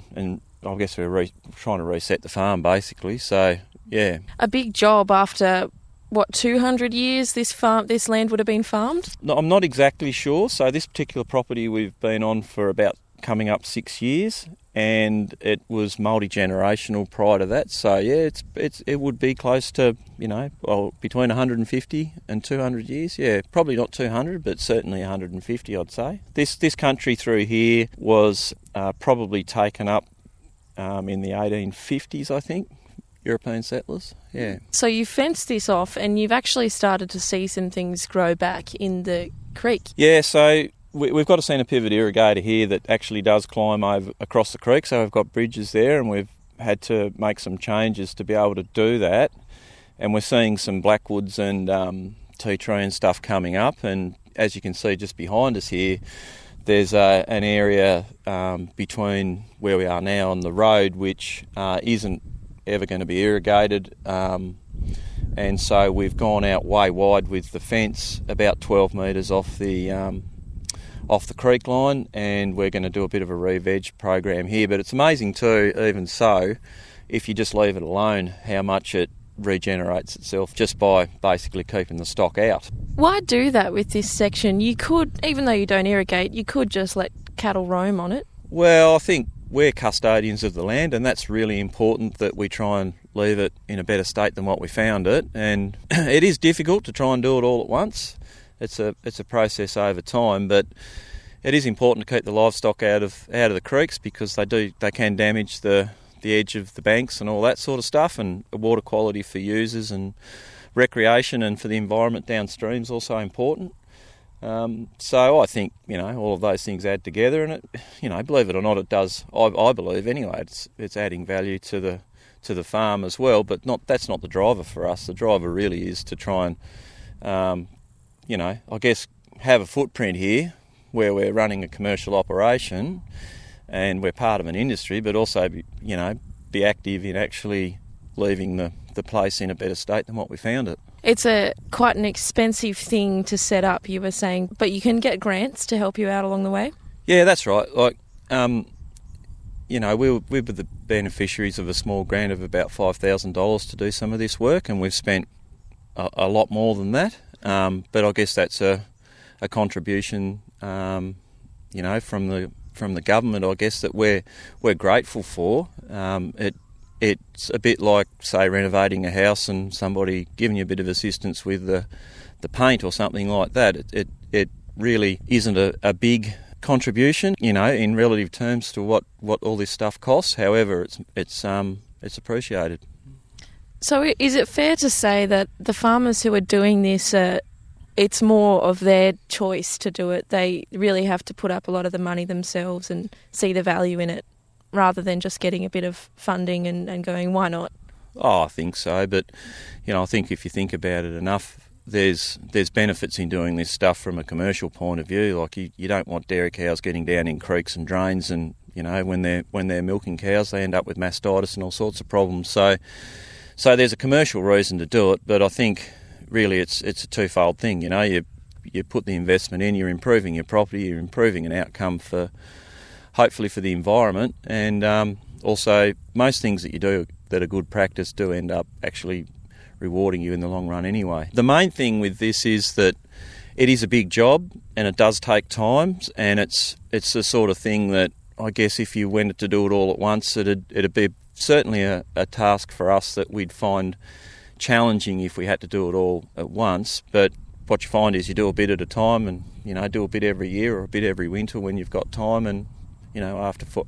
I guess we're trying to reset the farm basically. So yeah, a big job after what, 200 years this land would have been farmed? No, I'm not exactly sure. So this particular property we've been on for about coming up 6 years, and it was multi-generational prior to that. So yeah, it would be close to, you know, well, between 150 and 200 years. Yeah, probably not 200, but certainly 150, I'd say. This country through here was probably taken up in the 1850s, I think. European settlers, yeah. So you fenced this off and you've actually started to see some things grow back in the creek. Yeah, so we've got a center pivot irrigator here that actually does climb over across the creek, so we've got bridges there and we've had to make some changes to be able to do that. And we're seeing some blackwoods and tea tree and stuff coming up, and as you can see just behind us here, there's an area between where we are now and the road which isn't ever going to be irrigated, and so we've gone out way wide with the fence, about 12 metres off the creek line, and we're going to do a bit of a re-veg program here. But it's amazing too, even so, if you just leave it alone, how much it regenerates itself just by basically keeping the stock out. Why do that with this section? You could, even though you don't irrigate, you could just let cattle roam on it. Well, I think we're custodians of the land, and that's really important that we try and leave it in a better state than what we found it. And it is difficult to try and do it all at once. It's a process over time, but it is important to keep the livestock out of the creeks because they can damage the edge of the banks and all that sort of stuff, and water quality for users and recreation and for the environment downstream is also important. So I think, you know, all of those things add together, and it, you know, believe it or not, it does. I believe anyway. It's adding value to the farm as well, but that's not the driver for us. The driver really is to try and, you know, I guess have a footprint here where we're running a commercial operation and we're part of an industry, but also be active in actually leaving the place in a better state than what we found it. It's quite an expensive thing to set up, you were saying, but you can get grants to help you out along the way? Yeah, that's right. Like, we were the beneficiaries of a small grant of about $5,000 to do some of this work, and we've spent a lot more than that. But I guess that's a contribution, from the government, I guess, that we're grateful for. It's a bit like, say, renovating a house and somebody giving you a bit of assistance with the paint or something like that. It really isn't a big contribution, you know, in relative terms to what all this stuff costs. However, it's appreciated. So is it fair to say that the farmers who are doing this, it's more of their choice to do it? They really have to put up a lot of the money themselves and see the value in it, rather than just getting a bit of funding and going, why not? Oh, I think so. But, you know, I think if you think about it enough, there's benefits in doing this stuff from a commercial point of view. Like, you don't want dairy cows getting down in creeks and drains, and, you know, when they're milking cows, they end up with mastitis and all sorts of problems. So there's a commercial reason to do it, but I think really it's a twofold thing. You know, you put the investment in, you're improving your property, you're improving an outcome for hopefully for the environment, and also most things that you do that are good practice do end up actually rewarding you in the long run anyway. The main thing with this is that it is a big job and it does take time, and it's the sort of thing that I guess if you went to do it all at once, it'd be certainly a task for us that we'd find challenging if we had to do it all at once. But what you find is you do a bit at a time, and you know, do a bit every year or a bit every winter when you've got time, and you know, after 4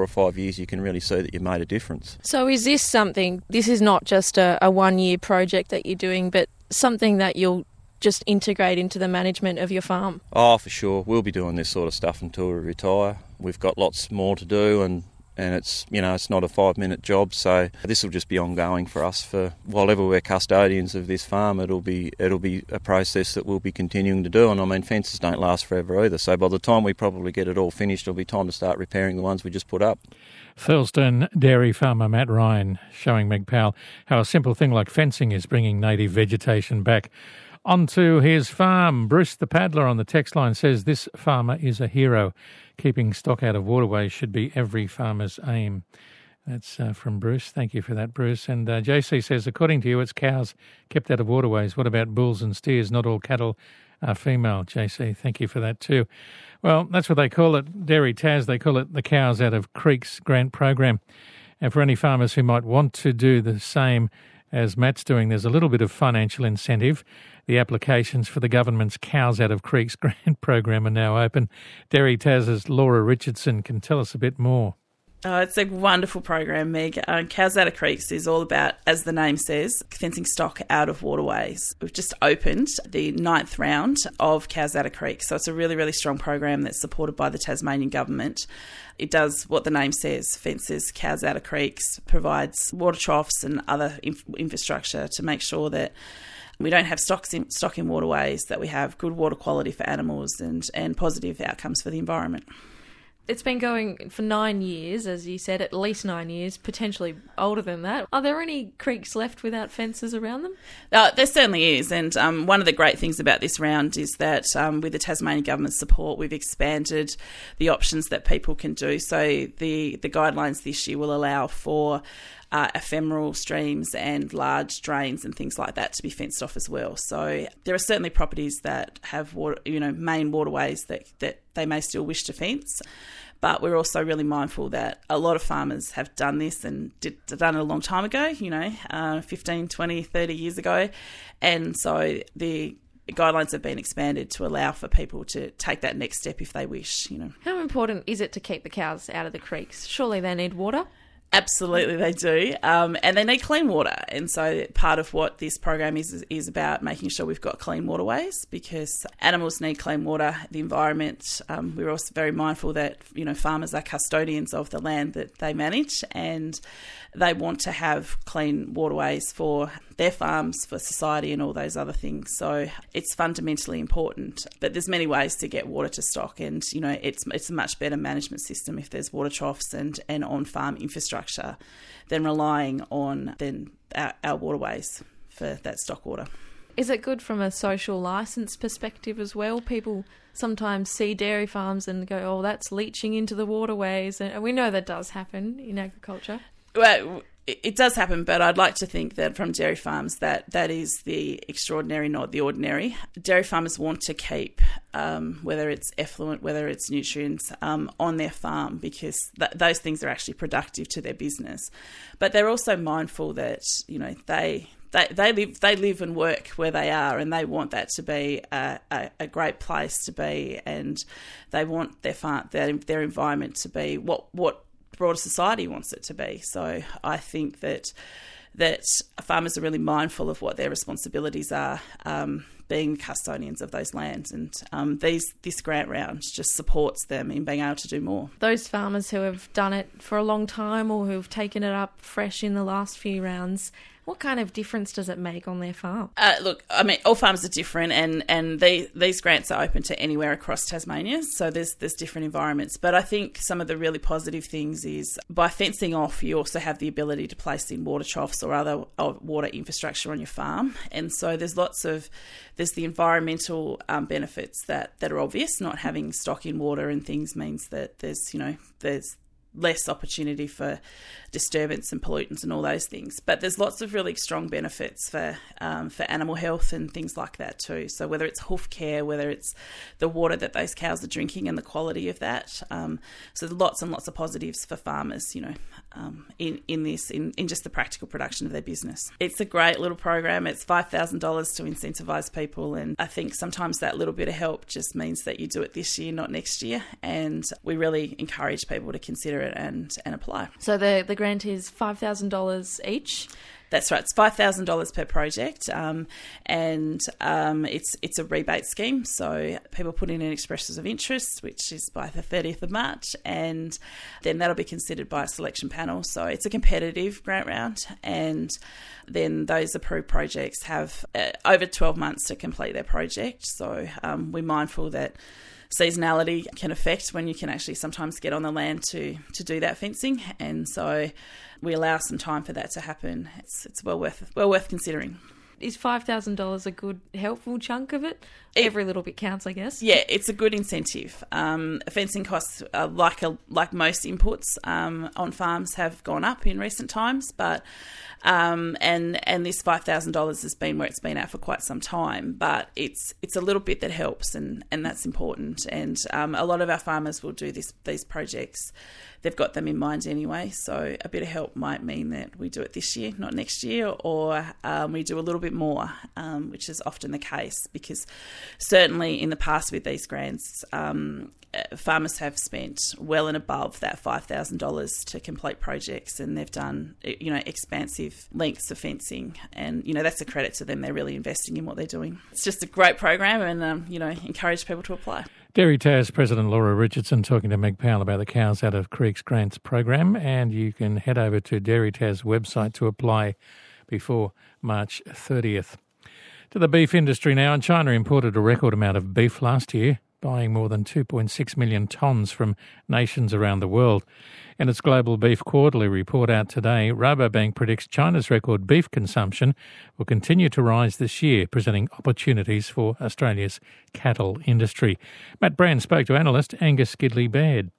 or 5 years, you can really see that you've made a difference. So is this something, this is not just a one-year project that you're doing, but something that you'll just integrate into the management of your farm? Oh, for sure. We'll be doing this sort of stuff until we retire. We've got lots more to do, and it's, you know, it's not a 5-minute job, so this will just be ongoing for us for while we're custodians of this farm. It'll be a process that we'll be continuing to do, and I mean, fences don't last forever either, so by the time we probably get it all finished, it'll be time to start repairing the ones we just put up. Thurston dairy farmer Matt Ryan showing Meg Powell how a simple thing like fencing is bringing native vegetation back onto his farm. Bruce the Paddler on the text line says this farmer is a hero. Keeping stock out of waterways should be every farmer's aim. That's from Bruce. Thank you for that, Bruce. And JC says, according to you, it's cows kept out of waterways. What about bulls and steers? Not all cattle are female, JC. Thank you for that too. Well, that's what they call it. Dairy Tas, they call it the Cows Out of Creeks grant program. And for any farmers who might want to do the same as Matt's doing, there's a little bit of financial incentive. The applications for the government's Cows Out of Creeks grant program are now open. Dairy Tas's Laura Richardson can tell us a bit more. Oh, it's a wonderful program, Meg. Cows Out of Creeks is all about, as the name says, fencing stock out of waterways. We've just opened the 9th round of Cows Out of Creeks, so it's a really, really strong program that's supported by the Tasmanian government. It does what the name says, fences cows out of creeks, provides water troughs and other infrastructure to make sure that we don't have stock in waterways, that we have good water quality for animals and positive outcomes for the environment. It's been going for 9 years, as you said, at least 9 years, potentially older than that. Are there any creeks left without fences around them? There certainly is, and one of the great things about this round is that with the Tasmanian government's support, we've expanded the options that people can do. So the guidelines this year will allow for ephemeral streams and large drains and things like that to be fenced off as well. So there are certainly properties that have water, you know, main waterways that they may still wish to fence, but we're also really mindful that a lot of farmers have done this and done it a long time ago, you know, 15, 20, 30 years ago, and so the guidelines have been expanded to allow for people to take that next step if they wish, you know. How important is it to keep the cows out of the creeks? Surely they need water? Absolutely they do, and they need clean water, and so part of what this program is about making sure we've got clean waterways, because animals need clean water, the environment. We're also very mindful that, you know, farmers are custodians of the land that they manage, and they want to have clean waterways for their farms, for society and all those other things. So it's fundamentally important, but there's many ways to get water to stock, and you know, it's a much better management system if there's water troughs and on-farm infrastructure than relying on our waterways for that stock water. Is it good from a social licence perspective as well? People sometimes see dairy farms and go, oh, that's leaching into the waterways, and we know that does happen in agriculture. Well, it does happen, but I'd like to think that from dairy farms that is the extraordinary, not the ordinary. Dairy farmers want to keep, whether it's effluent, whether it's nutrients, on their farm, because those things are actually productive to their business. But they're also mindful that, you know, they live and work where they are, and they want that to be a great place to be, and they want their farm, their environment to be what broader society wants it to be. So I think that farmers are really mindful of what their responsibilities are, being custodians of those lands, and this grant round just supports them in being able to do more. Those farmers who have done it for a long time or who've taken it up fresh in the last few rounds, What kind of difference does it make on their farm? Look, I mean, all farms are different, and these grants are open to anywhere across Tasmania, so there's different environments. But I think some of the really positive things is by fencing off, you also have the ability to place in water troughs or other water infrastructure on your farm. And so there's the environmental benefits that are obvious. Not having stock in water and things means that there's less opportunity for disturbance and pollutants and all those things. But there's lots of really strong benefits for animal health and things like that too. So whether it's hoof care, whether it's the water that those cows are drinking and the quality of that. So lots and lots of positives for farmers, in just the practical production of their business. It's a great little program. It's $5,000 to incentivise people. And I think sometimes that little bit of help just means that you do it this year, not next year. And we really encourage people to consider it and apply. So the grant is $5,000 each? That's right. It's $5,000 per project, and it's a rebate scheme. So people put in an expressions of interest, which is by the 30th of March, and then that'll be considered by a selection panel. So it's a competitive grant round, and then those approved projects have over 12 months to complete their project. So we're mindful that seasonality can affect when you can actually sometimes get on the land to do that fencing, and so we allow some time for that to happen. It's well worth considering. Is $5,000 a good, helpful chunk of it? Every little bit counts, I guess. Yeah, it's a good incentive. Fencing costs, like most inputs on farms, have gone up in recent times, but and this $5,000 has been where it's been at for quite some time. But it's a little bit that helps, and that's important. And a lot of our farmers will do these projects. They've got them in mind anyway, so a bit of help might mean that we do it this year, not next year, or we do a little bit more, which is often the case, because certainly in the past with these grants, farmers have spent well and above that $5,000 to complete projects, and they've done expansive lengths of fencing, and that's a credit to them. They're really investing in what they're doing. It's just a great program, and encourage people to apply. Dairy Tas President Laura Richardson talking to Meg Powell about the Cows Out of Creeks Grants program, and you can head over to Dairy Tas website to apply before March 30th. To the beef industry now, and China imported a record amount of beef last year, buying more than 2.6 million tonnes from nations around the world. In its Global Beef Quarterly report out today, Rabobank predicts China's record beef consumption will continue to rise this year, presenting opportunities for Australia's cattle industry. Matt Brand spoke to analyst Angus Skidley-Baird.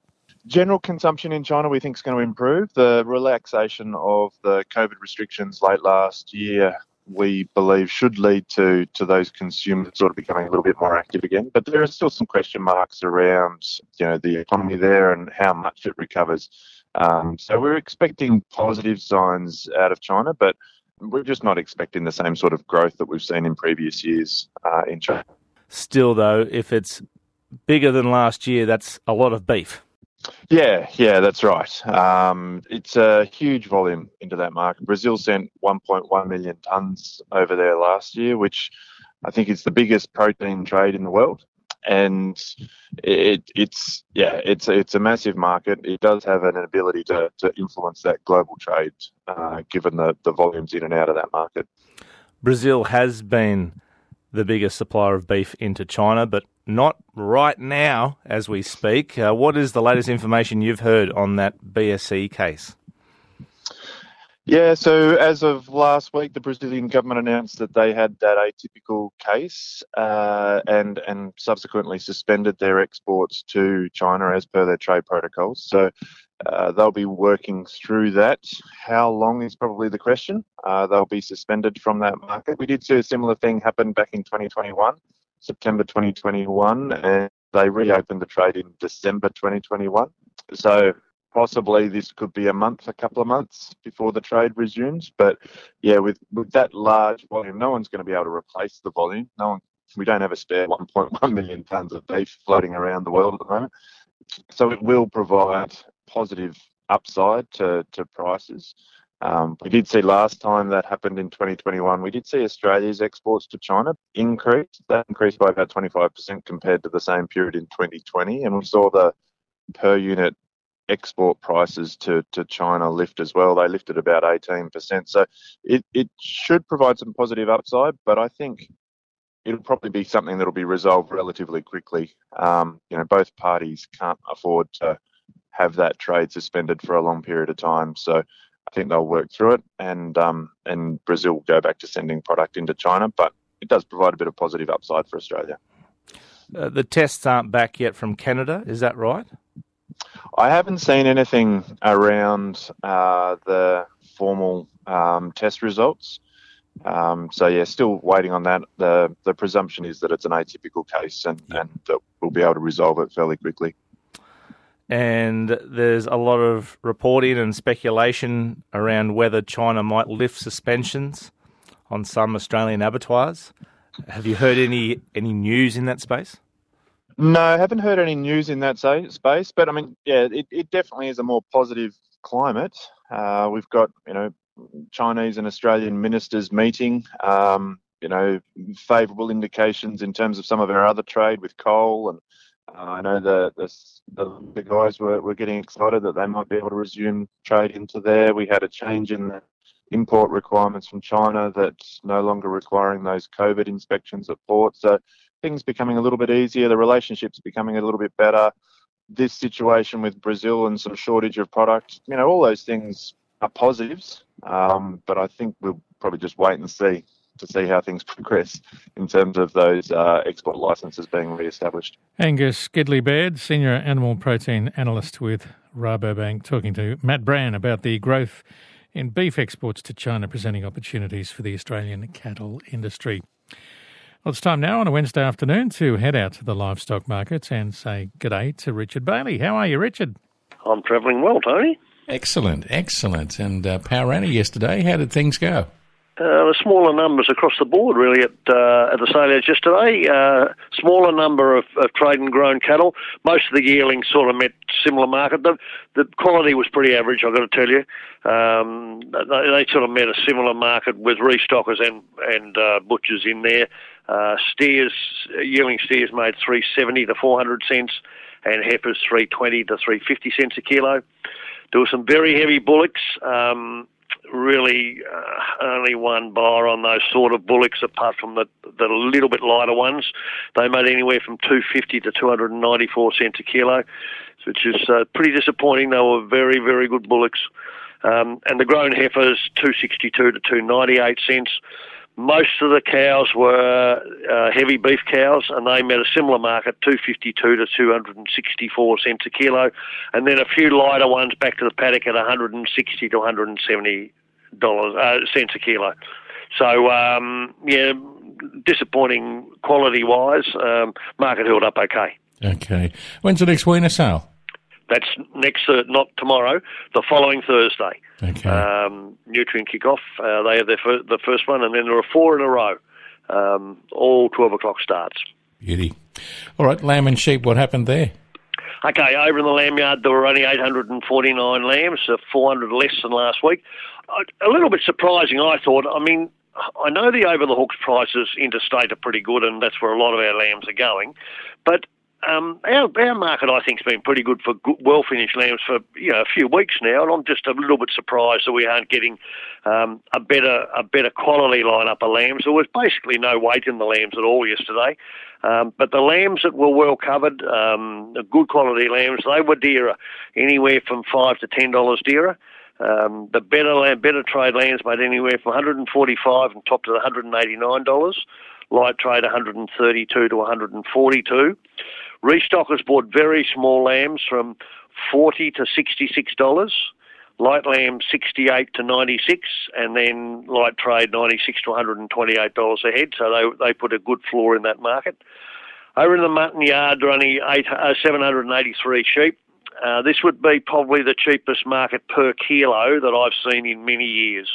General consumption in China we think is going to improve. The relaxation of the COVID restrictions late last year we believe should lead to those consumers sort of becoming a little bit more active again. But there are still some question marks around, the economy there and how much it recovers. So we're expecting positive signs out of China, but we're just not expecting the same sort of growth that we've seen in previous years in China. Still, though, if it's bigger than last year, that's a lot of beef. Yeah, that's right. It's a huge volume into that market. Brazil sent 1.1 million tonnes over there last year, which I think is the biggest protein trade in the world. And it's a massive market. It does have an ability to influence that global trade, given the volumes in and out of that market. Brazil has been the biggest supplier of beef into China, but not right now as we speak. What is the latest information you've heard on that BSE case? Yeah, so as of last week, the Brazilian government announced that they had that atypical case and subsequently suspended their exports to China as per their trade protocols. So they'll be working through that. How long is probably the question. They'll be suspended from that market. We did see a similar thing happen back in September 2021, and they reopened the trade in December 2021. So possibly this could be a couple of months before the trade resumes. But yeah, with that large volume, no one's going to be able to replace the volume. We don't have a spare 1.1 million tonnes of beef floating around the world at the moment. So it will provide positive upside to prices. We did see last time that happened in 2021, we did see Australia's exports to China increase. That increased by about 25% compared to the same period in 2020. And we saw the per unit export prices to China lift as well. They lifted about 18%. So it should provide some positive upside, but I think it'll probably be something that'll be resolved relatively quickly. Both parties can't afford to have that trade suspended for a long period of time. So I think they'll work through it, and Brazil will go back to sending product into China, but it does provide a bit of positive upside for Australia. The tests aren't back yet from Canada, is that right? I haven't seen anything around the formal test results. Still waiting on that. The presumption is that it's an atypical case and that we'll be able to resolve it fairly quickly. And there's a lot of reporting and speculation around whether China might lift suspensions on some Australian abattoirs. Have you heard any news in that space? No, I haven't heard any news in that space, but I mean, yeah, it definitely is a more positive climate. We've got, Chinese and Australian ministers meeting, favourable indications in terms of some of our other trade with coal. And I know the guys were getting excited that they might be able to resume trade into there. We had a change in the import requirements from China that's no longer requiring those COVID inspections at port. So things becoming a little bit easier. The relationship's becoming a little bit better. This situation with Brazil and some shortage of product, all those things are positives. But I think we'll probably just wait and see to see how things progress in terms of those export licences being re-established. Angus Gidley-Baird, Senior Animal Protein Analyst with Rabobank, talking to Matt Brand about the growth in beef exports to China presenting opportunities for the Australian cattle industry. Well, it's time now on a Wednesday afternoon to head out to the livestock markets and say g'day to Richard Bailey. How are you, Richard? I'm travelling well, Tony. Excellent. And Powrana yesterday, how did things go? The smaller numbers across the board, really, at the sale yesterday. Smaller number of trade and grown cattle. Most of the yearlings sort of met similar market. The quality was pretty average, I've got to tell you. They sort of met a similar market with restockers and butchers in there. Yearling steers made $3.70 to $4.00, and heifers $3.20 to $3.50 a kilo. There were some very heavy bullocks. Only one buyer on those sort of bullocks, apart from the little bit lighter ones. They made anywhere from $2.50 to $2.94 a kilo, which is pretty disappointing. They were very, very good bullocks. And the grown heifers, $2.62 to $2.98. Most of the cows were heavy beef cows, and they met a similar market, $2.52 to $2.64 a kilo, and then a few lighter ones back to the paddock at $160 to $170 cents a kilo. So, disappointing quality-wise. Market held up okay. Okay. When's the next weaner sale? That's not tomorrow, the following Thursday. Okay. Nutrient kickoff. They have the first one, and then there are four in a row. All 12 o'clock starts. Beauty. All right, lamb and sheep, what happened there? Okay, over in the lamb yard, there were only 849 lambs, so 400 less than last week. A little bit surprising, I thought. I mean, I know the over-the-hooks prices interstate are pretty good, and that's where a lot of our lambs are going, but our market, I think, has been pretty good for well-finished lambs for a few weeks now, and I'm just a little bit surprised that we aren't getting a better quality lineup of lambs. There was basically no weight in the lambs at all yesterday, but the lambs that were well covered, good quality lambs, they were dearer, anywhere from $5 to $10 dearer. The better trade lambs made anywhere from $145 and topped at $189. Light trade, $132 to $142. Restockers bought very small lambs from $40 to $66. Light lamb, $68 to $96, and then light trade, $96 to $128 a head. So they put a good floor in that market. Over in the mutton yard, there are only 783 sheep. This would be probably the cheapest market per kilo that I've seen in many years.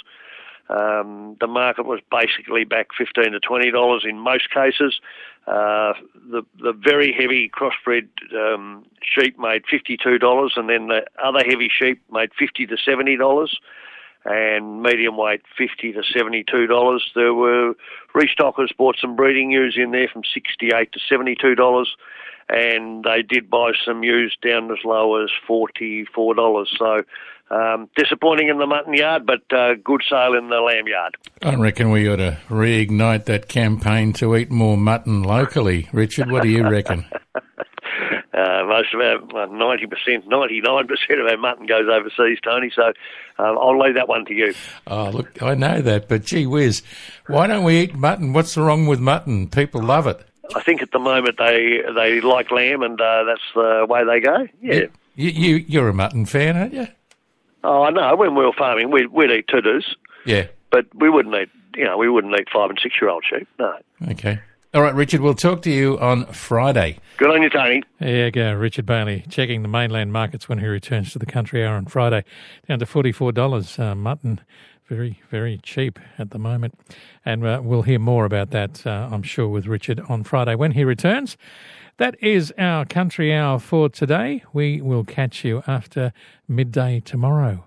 The market was basically back $15 to $20 in most cases. The very heavy crossbred sheep made $52, and then the other heavy sheep made $50 to $70. and medium weight $50 to $72. There were restockers bought some breeding ewes in there from $68 to $72, and they did buy some ewes down as low as $44. So disappointing in the mutton yard, but good sale in the lamb yard. I reckon we ought to reignite that campaign to eat more mutton locally. Richard, what do you reckon? Most of our 90%, 99% of our mutton goes overseas, Tony, so I'll leave that one to you. Oh, look, I know that, but gee whiz, why don't we eat mutton? What's wrong with mutton? People love it. I think at the moment they like lamb, and that's the way they go. Yeah. You're a mutton fan, aren't you? Oh, no, when we were farming, we'd eat tooters. Yeah. But we wouldn't eat, we wouldn't eat 5 and 6 year old sheep, no. Okay. All right, Richard, we'll talk to you on Friday. Good on you, Tony. There you go, Richard Bailey, checking the mainland markets when he returns to the country hour on Friday. Down to $44 mutton, very, very cheap at the moment. And we'll hear more about that, I'm sure, with Richard on Friday when he returns. That is our country hour for today. We will catch you after midday tomorrow.